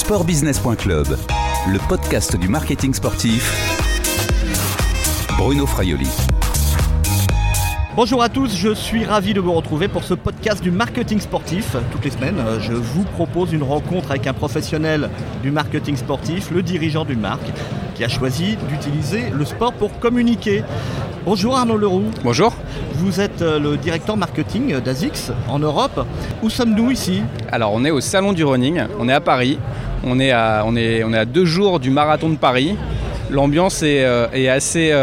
sportbusiness.club, le podcast du marketing sportif, Bruno Fraioli. Bonjour à tous, je suis ravi de vous retrouver pour ce podcast du marketing sportif. Toutes les semaines, je vous propose une rencontre avec un professionnel du marketing sportif, le dirigeant d'une marque qui a choisi d'utiliser le sport pour communiquer. Bonjour Arnaud Leroux. Bonjour. Vous êtes le directeur marketing d'ASICS en Europe. Où sommes-nous ici ? Alors on est au Salon du Running, on est à Paris, on est à 2 jours du Marathon de Paris. L'ambiance est assez...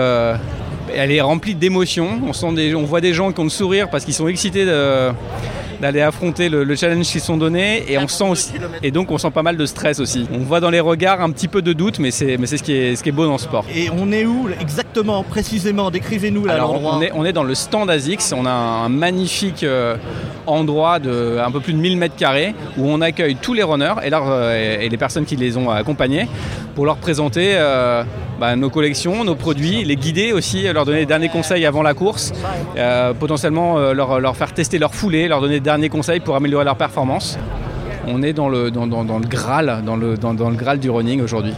Elle est remplie d'émotions, on voit des gens qui ont le sourire parce qu'ils sont excités d'aller affronter le challenge qu'ils se sont donné et on sent aussi, et donc on sent pas mal de stress aussi. On voit dans les regards un petit peu de doute, mais c'est ce qui est beau dans le sport. Et on est où exactement, précisément ? Décrivez-nous là. Alors, l'endroit. On est dans le stand ASICS, on a un magnifique endroit de un peu plus de 1000 m² où on accueille tous les runners et les personnes qui les ont accompagnés pour leur présenter nos collections, nos produits, les guider aussi, leur donner les derniers conseils avant la course, potentiellement leur faire tester leur foulée, leur donner les derniers conseils pour améliorer leur performance. On est dans le Graal du running aujourd'hui.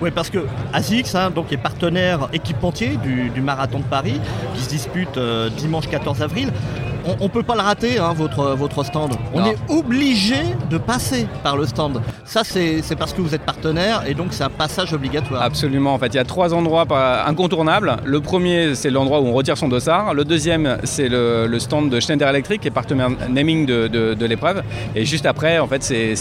Oui, parce que ASICS est partenaire équipementier du Marathon de Paris qui se dispute dimanche 14 avril. On ne peut pas le rater, votre stand. On est obligé de passer par le stand. Ça, c'est parce que vous êtes partenaire et donc c'est un passage obligatoire. Absolument. En fait, il y a 3 endroits incontournables. Le premier, c'est l'endroit où on retire son dossard. Le deuxième, c'est le stand de Schneider Electric qui est partenaire naming de l'épreuve. Et juste après, en fait, c'est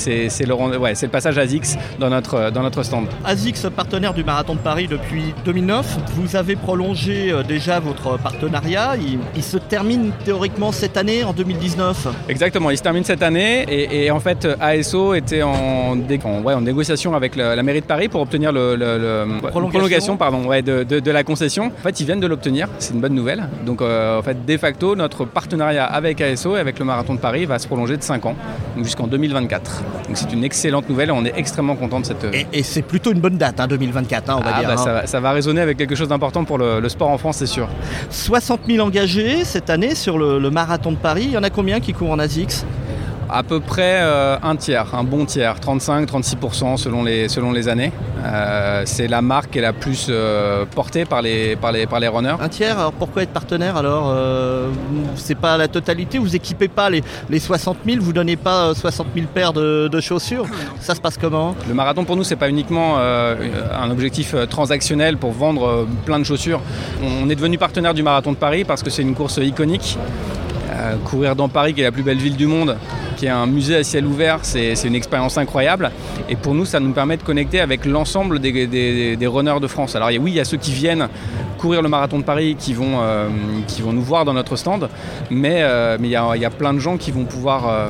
le passage ASICS dans notre stand. ASICS, partenaire du Marathon de Paris depuis 2009. Vous avez prolongé déjà votre partenariat. Il se termine théoriquement cette année, en 2019. Exactement, il se termine cette année et en fait ASO était en négociation avec la mairie de Paris pour obtenir la prolongation de la concession. En fait, ils viennent de l'obtenir, c'est une bonne nouvelle. Donc en fait, de facto, notre partenariat avec ASO et avec le Marathon de Paris va se prolonger de 5 ans, donc jusqu'en 2024. Donc c'est une excellente nouvelle, on est extrêmement content de cette... Et c'est plutôt une bonne date, 2024, on va dire. Ça va résonner avec quelque chose d'important pour le sport en France, c'est sûr. 60 000 engagés cette année sur le Marathon de Paris. Il y en a combien qui courent en ASICS ? À peu près un bon tiers, 35-36% selon les années. C'est la marque qui est la plus portée par les runners. Un tiers, alors pourquoi être partenaire alors c'est pas la totalité, vous équipez pas les 60 000, vous donnez pas 60 000 paires de chaussures. Ça se passe comment ? Le marathon pour nous, c'est pas uniquement un objectif transactionnel pour vendre plein de chaussures. On est devenu partenaire du Marathon de Paris parce que c'est une course iconique. Courir dans Paris, qui est la plus belle ville du monde, qui est un musée à ciel ouvert, c'est une expérience incroyable. Et pour nous, ça nous permet de connecter avec l'ensemble des runners de France. Alors oui, il y a ceux qui viennent courir le Marathon de Paris, qui vont nous voir dans notre stand, mais il y a plein de gens qui vont pouvoir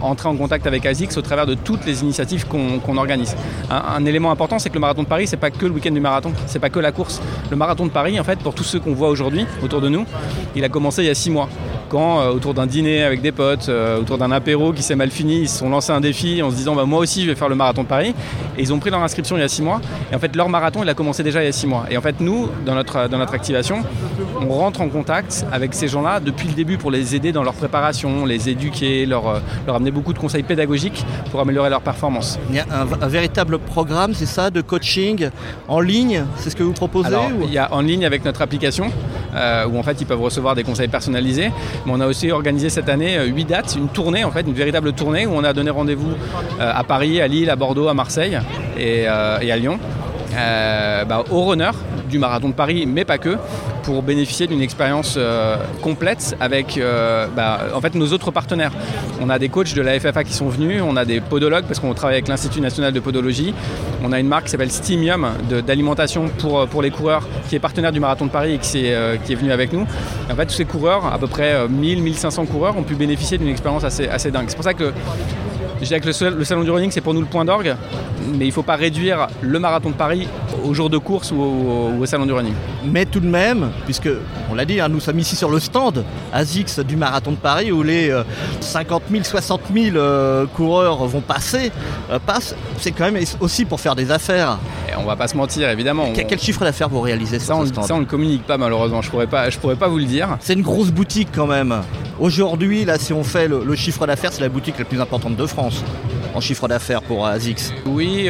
entrer en contact avec ASICS au travers de toutes les initiatives qu'on organise. Un élément important, c'est que le Marathon de Paris, c'est pas que le week-end du marathon, c'est pas que la course. Le Marathon de Paris, en fait, pour tous ceux qu'on voit aujourd'hui autour de nous, il a commencé il y a 6 mois. Quand autour d'un dîner avec des potes, autour d'un apéro qui s'est mal fini, ils se sont lancés un défi en se disant moi aussi je vais faire le Marathon de Paris, et ils ont pris leur inscription il y a 6 mois et en fait leur marathon il a commencé déjà il y a 6 mois. Et en fait nous, dans notre activation, on rentre en contact avec ces gens-là depuis le début pour les aider dans leur préparation, les éduquer, leur amener beaucoup de conseils pédagogiques pour améliorer leur performance. Il y a un véritable programme, c'est ça, de coaching en ligne, c'est ce que vous proposez ? Alors, il y a en ligne avec notre application où en fait ils peuvent recevoir des conseils personnalisés. Mais on a aussi organisé cette année 8 dates, une tournée en fait, une véritable tournée où on a donné rendez-vous à Paris, à Lille, à Bordeaux, à Marseille et à Lyon aux runners du Marathon de Paris, mais pas que, pour bénéficier d'une expérience complète avec en fait, nos autres partenaires. On a des coachs de la FFA qui sont venus, on a des podologues parce qu'on travaille avec l'Institut National de Podologie, on a une marque qui s'appelle Stimium d'alimentation pour les coureurs qui est partenaire du Marathon de Paris et qui est venue avec nous. Et en fait, tous ces coureurs, à peu près 1000-1500 coureurs, ont pu bénéficier d'une expérience assez dingue. C'est pour ça que je dirais que le Salon du Running, c'est pour nous le point d'orgue, mais il ne faut pas réduire le Marathon de Paris au jour de course ou au Salon du Running. Mais tout de même, puisque, on l'a dit, nous sommes ici sur le stand ASICS du Marathon de Paris, où les 50 000, 60 000 coureurs vont passer, c'est quand même aussi pour faire des affaires. Et on ne va pas se mentir, évidemment. Quel chiffre d'affaires vous réalisez sur ce stand ? Ça, on ne le communique pas, malheureusement. Je pourrais pas vous le dire. C'est une grosse boutique, quand même. Aujourd'hui, là, si on fait le chiffre d'affaires, c'est la boutique la plus importante de France. en chiffre d'affaires pour ASICS? Oui.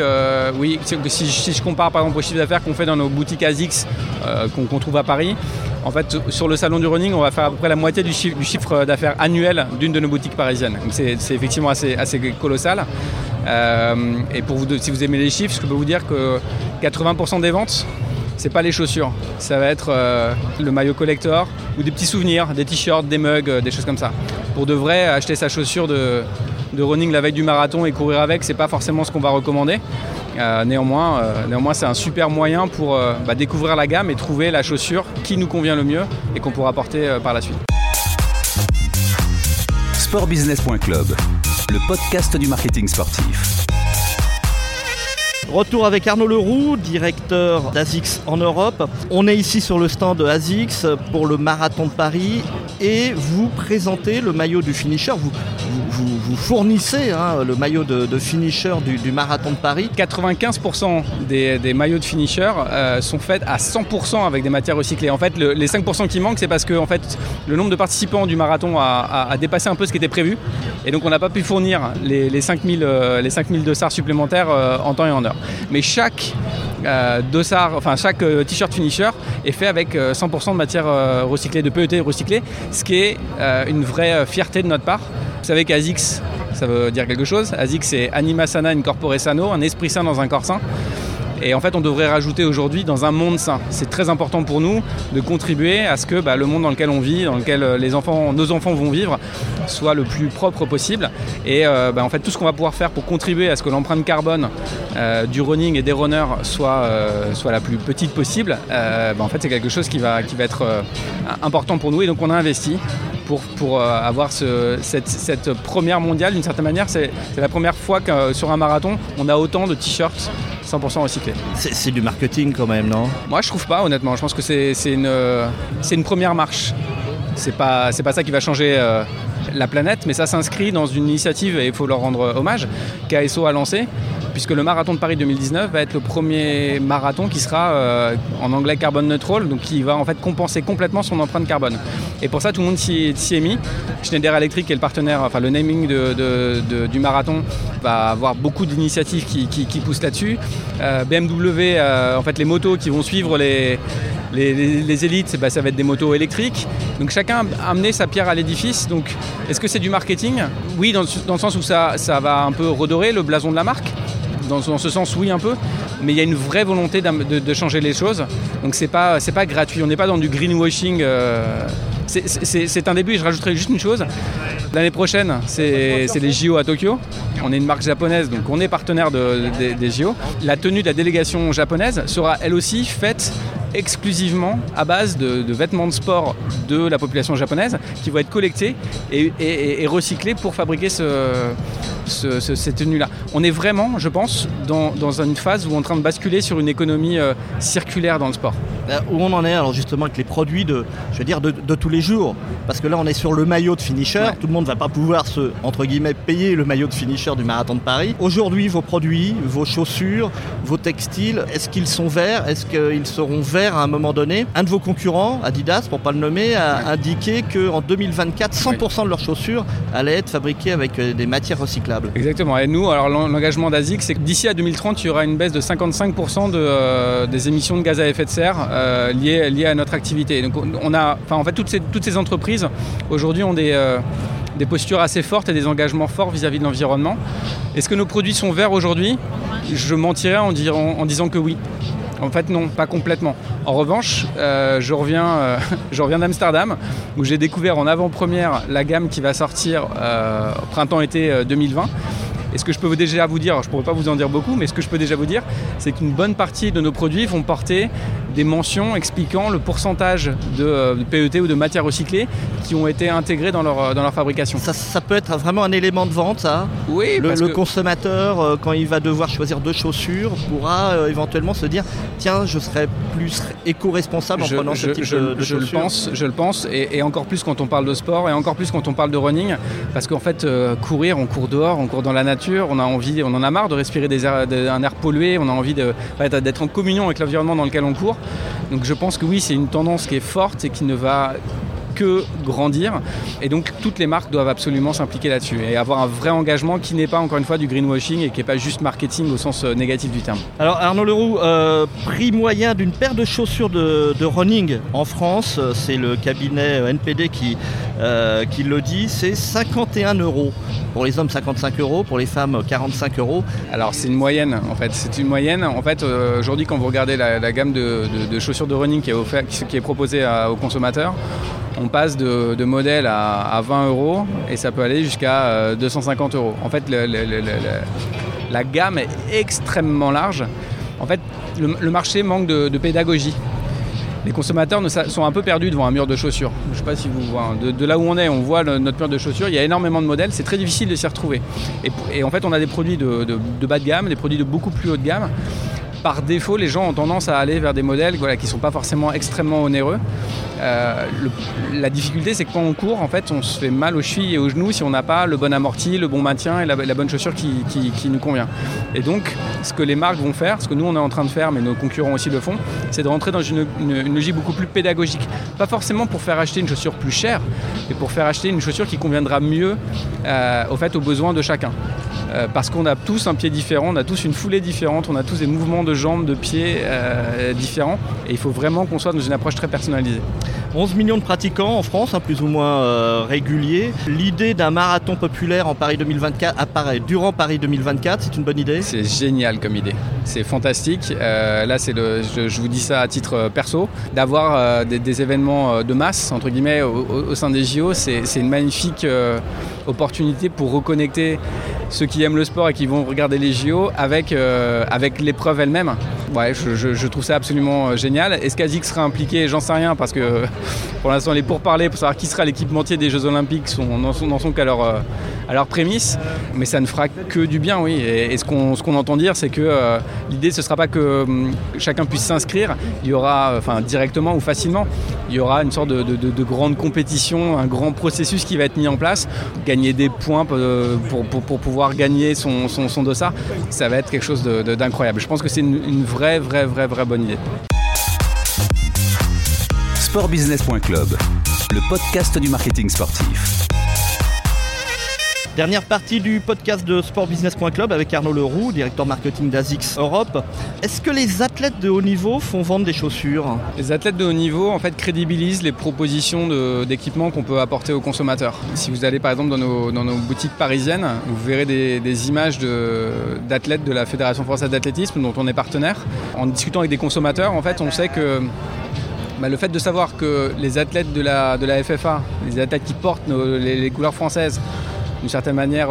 Si je compare par exemple au chiffre d'affaires qu'on fait dans nos boutiques ASICS qu'on trouve à Paris, en fait, sur le salon du running, on va faire à peu près la moitié du chiffre d'affaires annuel d'une de nos boutiques parisiennes. Donc c'est effectivement assez colossal. Et si vous aimez les chiffres, je peux vous dire que 80% des ventes, c'est pas les chaussures. Ça va être le maillot collector ou des petits souvenirs, des t-shirts, des mugs, des choses comme ça. Pour de vrai, acheter sa chaussure de running la veille du marathon et courir avec, c'est pas forcément ce qu'on va recommander. Néanmoins, c'est un super moyen pour découvrir la gamme et trouver la chaussure qui nous convient le mieux et qu'on pourra porter par la suite. Sportbusiness.club, le podcast du marketing sportif. Retour avec Arnaud Leroux, directeur d'ASICS en Europe. On est ici sur le stand de ASICS pour le Marathon de Paris et vous présentez le maillot du finisher. Vous fournissez le maillot de finisher du Marathon de Paris. 95% des maillots de finisher sont faits à 100% avec des matières recyclées. En fait, les 5% qui manquent, c'est parce que en fait, le nombre de participants du marathon a dépassé un peu ce qui était prévu. Et donc, on n'a pas pu fournir les 5000 dossards supplémentaires en temps et en heure. Mais chaque t-shirt finisher est fait avec 100% de matière recyclée, de PET recyclé, ce qui est une vraie fierté de notre part. Vous savez qu'ASICS, ça veut dire quelque chose. ASICS, c'est Anima Sana in Corpore Sano, un esprit sain dans un corps sain. Et en fait, on devrait rajouter aujourd'hui dans un monde sain. C'est très important pour nous de contribuer à ce que le monde dans lequel on vit, dans lequel nos enfants vont vivre, soit le plus propre possible. Et en fait, tout ce qu'on va pouvoir faire pour contribuer à ce que l'empreinte carbone du running et des runners soit la plus petite possible, en fait, c'est quelque chose qui va être important pour nous. Et donc, on a investi pour avoir cette première mondiale. D'une certaine manière, c'est la première fois que sur un marathon, on a autant de t-shirts 100% recyclés. C'est du marketing quand même, non? Moi, je trouve pas, honnêtement. Je pense que c'est une première marche. C'est pas ça qui va changer la planète, mais ça s'inscrit dans une initiative, et il faut leur rendre hommage, qu'ASO a lancée, puisque le Marathon de Paris 2019 va être le premier marathon qui sera en anglais carbon neutral, donc qui va en fait compenser complètement son empreinte carbone. Et pour ça, tout le monde s'y est mis. Schneider Electric est le partenaire, enfin le naming du marathon va avoir beaucoup d'initiatives qui poussent là-dessus. BMW, en fait les motos qui vont suivre les élites, ça va être des motos électriques. Donc chacun a amené sa pierre à l'édifice. Donc est-ce que c'est du marketing? Oui, dans le sens où ça va un peu redorer le blason de la marque. Dans ce sens, oui, un peu, mais il y a une vraie volonté de changer les choses. Donc c'est pas gratuit, on n'est pas dans du greenwashing. C'est un début, et je rajouterai juste une chose. L'année prochaine, c'est les JO à Tokyo. On est une marque japonaise, donc on est partenaire des JO. La tenue de la délégation japonaise sera elle aussi faite exclusivement à base de vêtements de sport de la population japonaise qui vont être collectés et recyclés pour fabriquer cette tenue-là. On est vraiment, je pense, dans une phase où on est en train de basculer sur une économie circulaire dans le sport. Là, où on en est alors justement avec les produits de tous les jours, parce que là on est sur le maillot de finisher, ouais. Tout le monde ne va pas pouvoir se, entre guillemets, payer le maillot de finisher du Marathon de Paris. Aujourd'hui, vos produits, vos chaussures, vos textiles, est-ce qu'ils sont verts? Est-ce qu'ils seront verts à un moment donné? Un de vos concurrents, Adidas pour ne pas le nommer, a indiqué qu'en 2024, 100% de leurs chaussures allaient être fabriquées avec des matières recyclables. Exactement. Et nous, alors l'engagement d'ASICS, c'est que d'ici à 2030, il y aura une baisse de 55% des émissions de gaz à effet de serre liées à notre activité. Donc on a, en fait, toutes ces entreprises aujourd'hui ont des postures assez fortes et des engagements forts vis-à-vis de l'environnement. Est-ce que nos produits sont verts aujourd'hui? Je mentirais en disant que oui. En fait, non, pas complètement. En revanche, je reviens d'Amsterdam, où j'ai découvert en avant-première la gamme qui va sortir printemps-été 2020. Et ce que je peux déjà vous dire, je ne pourrais pas vous en dire beaucoup, mais ce que je peux déjà vous dire, c'est qu'une bonne partie de nos produits vont porter des mentions expliquant le pourcentage de PET ou de matières recyclées qui ont été intégrées dans leur fabrication. Ça peut être vraiment un élément de vente, ça. Oui, parce que le consommateur, quand il va devoir choisir deux chaussures, pourra éventuellement se dire « Tiens, je serais plus éco-responsable en prenant ce type de chaussures. » Je le pense, et encore plus quand on parle de sport, et encore plus quand on parle de running, parce qu'en fait, courir, on court dehors, on court dans la nature. On en a marre de respirer un air pollué, on a envie d'être en communion avec l'environnement dans lequel on court. Donc je pense que oui, c'est une tendance qui est forte et qui ne va que grandir. Et donc, toutes les marques doivent absolument s'impliquer là-dessus et avoir un vrai engagement qui n'est pas, encore une fois, du greenwashing et qui n'est pas juste marketing au sens négatif du terme. Alors, Arnaud Leroux, prix moyen d'une paire de chaussures de running en France, c'est le cabinet NPD qui le dit, c'est 51 €. Pour les hommes, 55 €, pour les femmes, 45 €. Alors, c'est une moyenne, en fait. C'est une moyenne. En fait, aujourd'hui, quand vous regardez la gamme de chaussures de running qui est proposée aux consommateurs, on passe de modèles à 20 € et ça peut aller jusqu'à 250 €. En fait, la gamme est extrêmement large. En fait, le marché manque de pédagogie. Les consommateurs sont un peu perdus devant un mur de chaussures. Je ne sais pas si vous voyez. De là où on est, on voit notre mur de chaussures. Il y a énormément de modèles. C'est très difficile de s'y retrouver. Et en fait, on a des produits de bas de gamme, des produits de beaucoup plus haut de gamme. Par défaut, les gens ont tendance à aller vers des modèles qui ne sont pas forcément extrêmement onéreux. La difficulté, c'est que quand on court, en fait, on se fait mal aux chevilles et aux genoux si on n'a pas le bon amorti, le bon maintien et la bonne chaussure qui nous convient. Et donc, ce que les marques vont faire, ce que nous, on est en train de faire, mais nos concurrents aussi le font, c'est de rentrer dans une logique beaucoup plus pédagogique. Pas forcément pour faire acheter une chaussure plus chère, mais pour faire acheter une chaussure qui conviendra mieux aux besoins de chacun. Parce qu'on a tous un pied différent, on a tous une foulée différente, on a tous des mouvements de jambes, de pieds différents. Et il faut vraiment qu'on soit dans une approche très personnalisée. 11 millions de pratiquants en France, plus ou moins réguliers. L'idée d'un marathon populaire en Paris 2024 apparaît durant Paris 2024. C'est une bonne idée ? C'est génial comme idée. C'est fantastique. Là, je vous dis ça à titre perso. D'avoir des événements de masse, entre guillemets, au sein des JO, c'est une magnifique opportunité pour reconnecter ceux qui aiment le sport et qui vont regarder les JO avec l'épreuve elle-même. Ouais, je trouve ça absolument génial. Est-ce qu'ASICS sera impliqué ? J'en sais rien parce que pour l'instant les pourparlers pour savoir qui sera l'équipementier des Jeux Olympiques n'en sont qu'à leur prémisse. Mais ça ne fera que du bien, oui. Et ce qu'on entend dire, c'est que l'idée ce ne sera pas que chacun puisse s'inscrire. Il y aura, directement ou facilement, il y aura une sorte de grande compétition, un grand processus qui va être mis en place. Gagner des points pour pouvoir gagner son dossard, ça va être quelque chose d'incroyable. Je pense que c'est une vraie bonne idée. Sportbusiness.club, le podcast du marketing sportif. Dernière partie du podcast de sportbusiness.club avec Arnaud Leroux, directeur marketing d'ASICS Europe. Est-ce que les athlètes de haut niveau font vendre des chaussures ? Les athlètes de haut niveau, en fait, crédibilisent les propositions d'équipements qu'on peut apporter aux consommateurs. Si vous allez, par exemple, dans nos boutiques parisiennes, vous verrez des images d'athlètes de la Fédération française d'athlétisme dont on est partenaire. En discutant avec des consommateurs, en fait, on sait que le fait de savoir que les athlètes de la FFA, les athlètes qui portent les couleurs françaises, d'une certaine manière,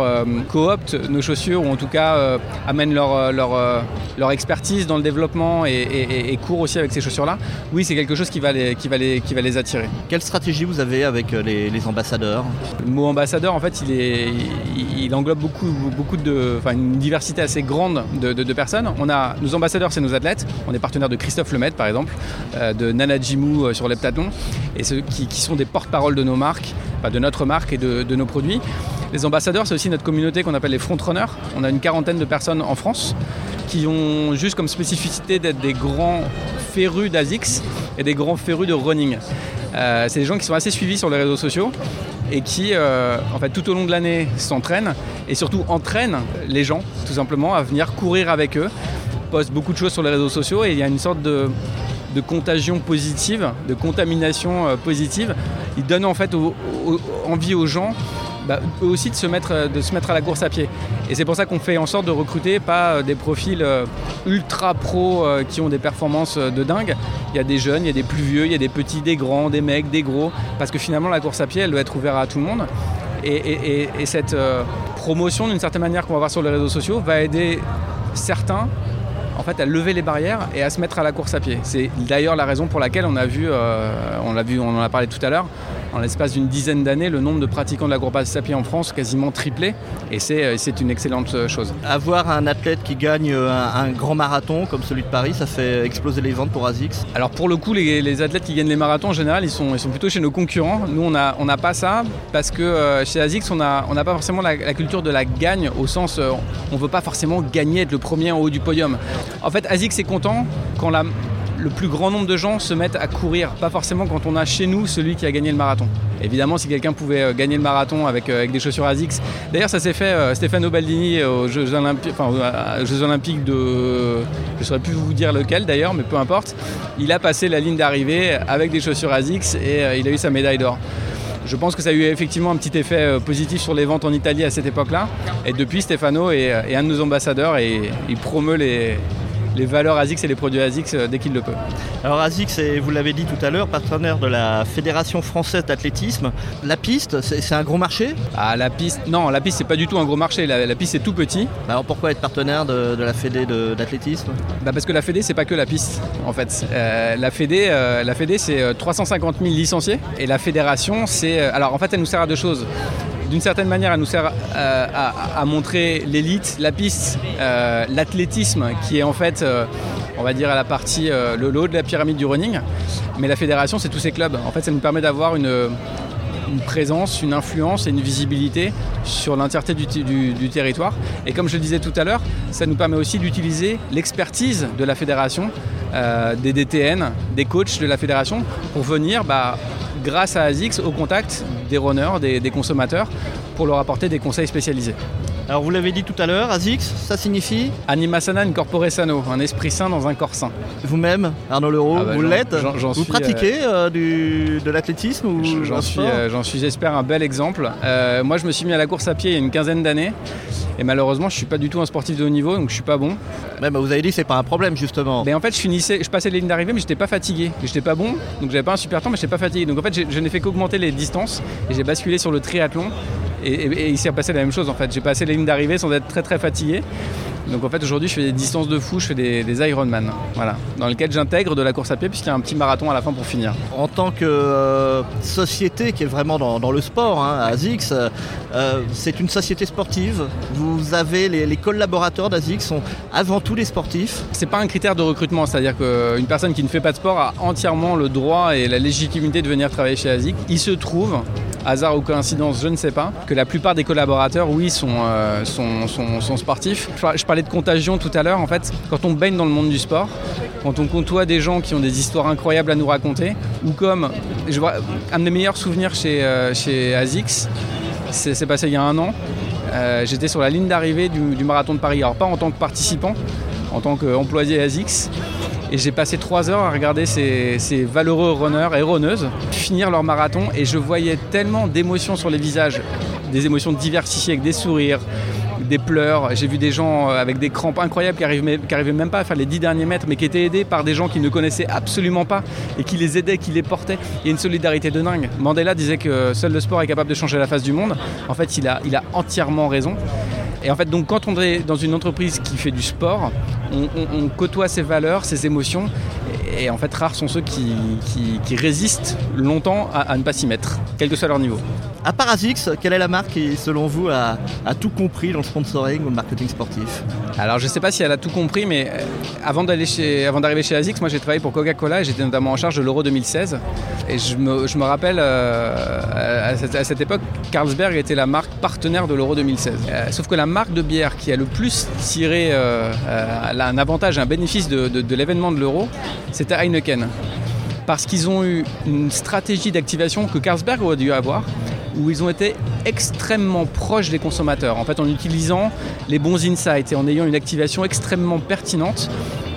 cooptent nos chaussures ou en tout cas amènent leur expertise dans le développement et courent aussi avec ces chaussures-là. Oui, c'est quelque chose qui va les attirer. Quelle stratégie vous avez avec les ambassadeurs ? Le mot ambassadeur, en fait, il englobe une diversité assez grande de personnes. On a nos ambassadeurs, c'est nos athlètes. On est partenaire de Christophe Lemaitre, par exemple, de Nana Jimou sur l'heptathlon, et ceux qui sont des porte-paroles de nos marques, de notre marque et de nos produits. Les ambassadeurs, c'est aussi notre communauté qu'on appelle les frontrunners. On a une quarantaine de personnes en France qui ont juste comme spécificité d'être des grands férus d'ASICS et des grands férus de running. C'est des gens qui sont assez suivis sur les réseaux sociaux et qui, tout au long de l'année, s'entraînent et surtout entraînent les gens, tout simplement, à venir courir avec eux. Ils postent beaucoup de choses sur les réseaux sociaux et il y a une sorte de contagion positive, de contamination positive. Ils donnent en fait envie aux gens eux aussi de se mettre à la course à pied. Et c'est pour ça qu'on fait en sorte de recruter pas des profils ultra pro qui ont des performances de dingue. Il y a des jeunes, il y a des plus vieux, il y a des petits, des grands, des mecs, des gros. Parce que finalement, la course à pied, elle doit être ouverte à tout le monde. Et cette promotion, d'une certaine manière, qu'on va voir sur les réseaux sociaux, va aider certains à lever les barrières et à se mettre à la course à pied. C'est d'ailleurs la raison pour laquelle on en a parlé tout à l'heure, en l'espace d'une dizaine d'années, le nombre de pratiquants de la course à pied en France quasiment triplé, et c'est une excellente chose. Avoir un athlète qui gagne un grand marathon comme celui de Paris, ça fait exploser les ventes pour ASICS. Alors pour le coup, les athlètes qui gagnent les marathons en général, ils sont plutôt chez nos concurrents. Nous, on n'a pas ça parce que chez ASICS, on n'a pas forcément la culture de la gagne au sens on veut pas forcément gagner, être le premier en haut du podium. En fait, ASICS est content quand le plus grand nombre de gens se mettent à courir, pas forcément quand on a chez nous celui qui a gagné le marathon. Évidemment, si quelqu'un pouvait gagner le marathon avec des chaussures ASICS. D'ailleurs, ça s'est fait, Stefano Baldini aux Jeux Olympiques de... Je ne saurais plus vous dire lequel d'ailleurs, mais peu importe. Il a passé la ligne d'arrivée avec des chaussures ASICS et il a eu sa médaille d'or. Je pense que ça a eu effectivement un petit effet positif sur les ventes en Italie à cette époque-là. Et depuis, Stefano est un de nos ambassadeurs et il promeut les valeurs ASICS et les produits ASICS dès qu'il le peut. Alors ASICS, vous l'avez dit tout à l'heure, partenaire de la Fédération Française d'Athlétisme. La piste, c'est un gros marché ? Ah, la piste, non, la piste, c'est pas du tout un gros marché. La piste, c'est tout petit. Alors pourquoi être partenaire de la Fédé d'athlétisme ? Parce que la Fédé, c'est pas que la piste, en fait. La Fédé, c'est 350 000 licenciés. Et la Fédération, c'est... Alors, en fait, elle nous sert à deux choses. D'une certaine manière, elle nous sert à montrer l'élite, la piste, l'athlétisme qui est en fait, on va dire, à la partie, le haut de la pyramide du running. Mais la fédération, c'est tous ces clubs. En fait, ça nous permet d'avoir une présence, une influence et une visibilité sur l'entièreté du territoire. Et comme je le disais tout à l'heure, ça nous permet aussi d'utiliser l'expertise de la fédération, des DTN, des coachs de la fédération pour venir... grâce à ASICS, au contact des runners, des consommateurs, pour leur apporter des conseils spécialisés. Alors vous l'avez dit tout à l'heure, ASICS, ça signifie ? Anima sana in corpore sano, un esprit sain dans un corps sain. Vous-même, Arnaud Leroux, vous l'êtes ? Vous pratiquez de l'athlétisme ou J'en suis, j'espère, un bel exemple. Moi, je me suis mis à la course à pied il y a une quinzaine d'années. Et malheureusement, je ne suis pas du tout un sportif de haut niveau, donc je ne suis pas bon. Mais vous avez dit que ce n'est pas un problème, justement. Mais en fait, je passais les lignes d'arrivée, mais je n'étais pas fatigué. Je n'étais pas bon, donc je n'avais pas un super temps, mais je n'étais pas fatigué. Donc en fait, je n'ai fait qu'augmenter les distances et j'ai basculé sur le triathlon. Et il s'est passé la même chose, en fait. J'ai passé les lignes d'arrivée sans être très, très fatigué. Donc en fait, aujourd'hui, je fais des distances de fou, je fais des Ironman, voilà, dans lesquels j'intègre de la course à pied puisqu'il y a un petit marathon à la fin pour finir. En tant que société qui est vraiment dans le sport, ASICS, c'est une société sportive. Vous avez les collaborateurs d'ASICS sont avant tout des sportifs. C'est pas un critère de recrutement, c'est-à-dire qu'une personne qui ne fait pas de sport a entièrement le droit et la légitimité de venir travailler chez ASICS. Il se trouve, hasard ou coïncidence, je ne sais pas, que la plupart des collaborateurs, oui, sont sportifs. Je parlais de contagion tout à l'heure. En fait, quand on baigne dans le monde du sport, quand on côtoie des gens qui ont des histoires incroyables à nous raconter, ou comme un de mes meilleurs souvenirs chez ASICS, c'est passé il y a un an. J'étais sur la ligne d'arrivée du marathon de Paris. Alors pas en tant que participant, en tant qu'employé ASICS. Et j'ai passé 3 heures à regarder ces valeureux runners et runneuses finir leur marathon. Et je voyais tellement d'émotions sur les visages, des émotions diversifiées avec des sourires, des pleurs. J'ai vu des gens avec des crampes incroyables qui n'arrivaient même pas à faire les 10 derniers mètres, mais qui étaient aidés par des gens qui ne connaissaient absolument pas et qui les aidaient, qui les portaient. Il y a une solidarité de dingue. Mandela disait que seul le sport est capable de changer la face du monde. En fait, il a entièrement raison. Et en fait, donc, quand on est dans une entreprise qui fait du sport, on côtoie ses valeurs, ses émotions. Et en fait, rares sont ceux qui résistent longtemps à ne pas s'y mettre, quel que soit leur niveau. À part ASICS, quelle est la marque qui, selon vous, a tout compris dans le sponsoring ou le marketing sportif ? Alors, je ne sais pas si elle a tout compris, mais avant d'arriver chez ASICS, moi, j'ai travaillé pour Coca-Cola et j'étais notamment en charge de l'Euro 2016. Et je me rappelle, à cette époque, Carlsberg était la marque partenaire de l'Euro 2016. Sauf que la marque de bière qui a le plus tiré un avantage, un bénéfice de l'événement de l'Euro, c'était Heineken. Parce qu'ils ont eu une stratégie d'activation que Carlsberg aurait dû avoir, où ils ont été extrêmement proches des consommateurs. En fait, en utilisant les bons insights et en ayant une activation extrêmement pertinente.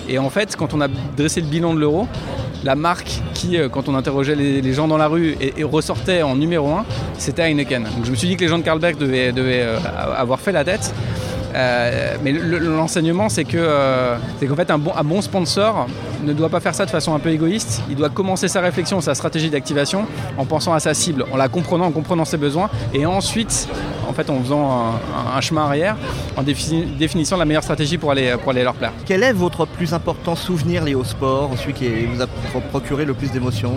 Et en fait, quand on a dressé le bilan de l'Euro, la marque qui, quand on interrogeait les gens dans la rue et ressortait en numéro 1, c'était Heineken. Donc je me suis dit que les gens de Carlsberg devaient avoir fait la tête. Mais l'enseignement, c'est qu'en fait, un bon sponsor ne doit pas faire ça de façon un peu égoïste. Il doit commencer sa réflexion, sa stratégie d'activation en pensant à sa cible, en la comprenant, en comprenant ses besoins, et ensuite, en fait, en faisant un chemin arrière, en définissant la meilleure stratégie pour aller leur plaire. Quel est votre plus important souvenir lié au sport, celui qui vous a procuré le plus d'émotions ?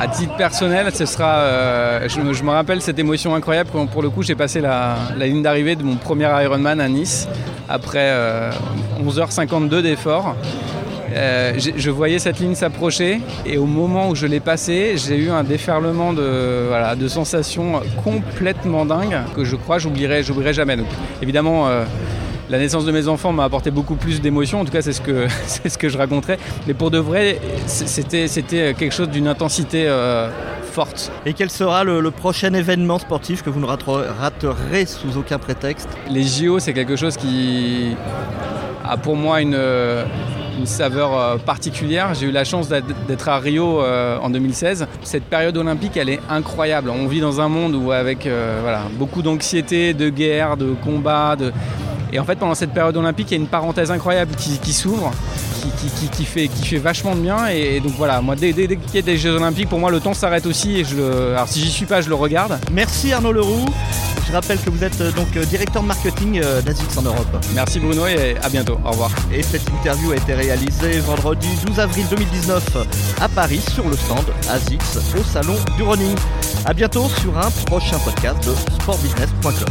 À titre personnel, ce sera, je me rappelle cette émotion incroyable quand, pour le coup, j'ai passé la ligne d'arrivée de mon premier Ironman à Nice après 11h52 d'efforts. Je voyais cette ligne s'approcher et au moment où je l'ai passée, j'ai eu un déferlement de sensations complètement dingues que je crois j'oublierai jamais. Donc, évidemment, La naissance de mes enfants m'a apporté beaucoup plus d'émotions, en tout cas c'est ce que je raconterais. Mais pour de vrai, c'était quelque chose d'une intensité forte. Et quel sera le prochain événement sportif que vous ne raterez sous aucun prétexte ? Les JO, c'est quelque chose qui a pour moi une saveur particulière. J'ai eu la chance d'être à Rio en 2016. Cette période olympique, elle est incroyable. On vit dans un monde où avec beaucoup d'anxiété, de guerre, de combat. Et en fait, pendant cette période olympique, il y a une parenthèse incroyable qui s'ouvre, qui fait vachement de bien. Et donc voilà, moi, dès qu'il y a des Jeux olympiques, pour moi, le temps s'arrête aussi. Et alors si j'y suis pas, je le regarde. Merci Arnaud Leroux. Je rappelle que vous êtes donc directeur marketing d'ASICS en Europe. Merci Bruno et à bientôt. Au revoir. Et cette interview a été réalisée vendredi 12 avril 2019 à Paris sur le stand ASICS au Salon du Running. À bientôt sur un prochain podcast de sportbusiness.club.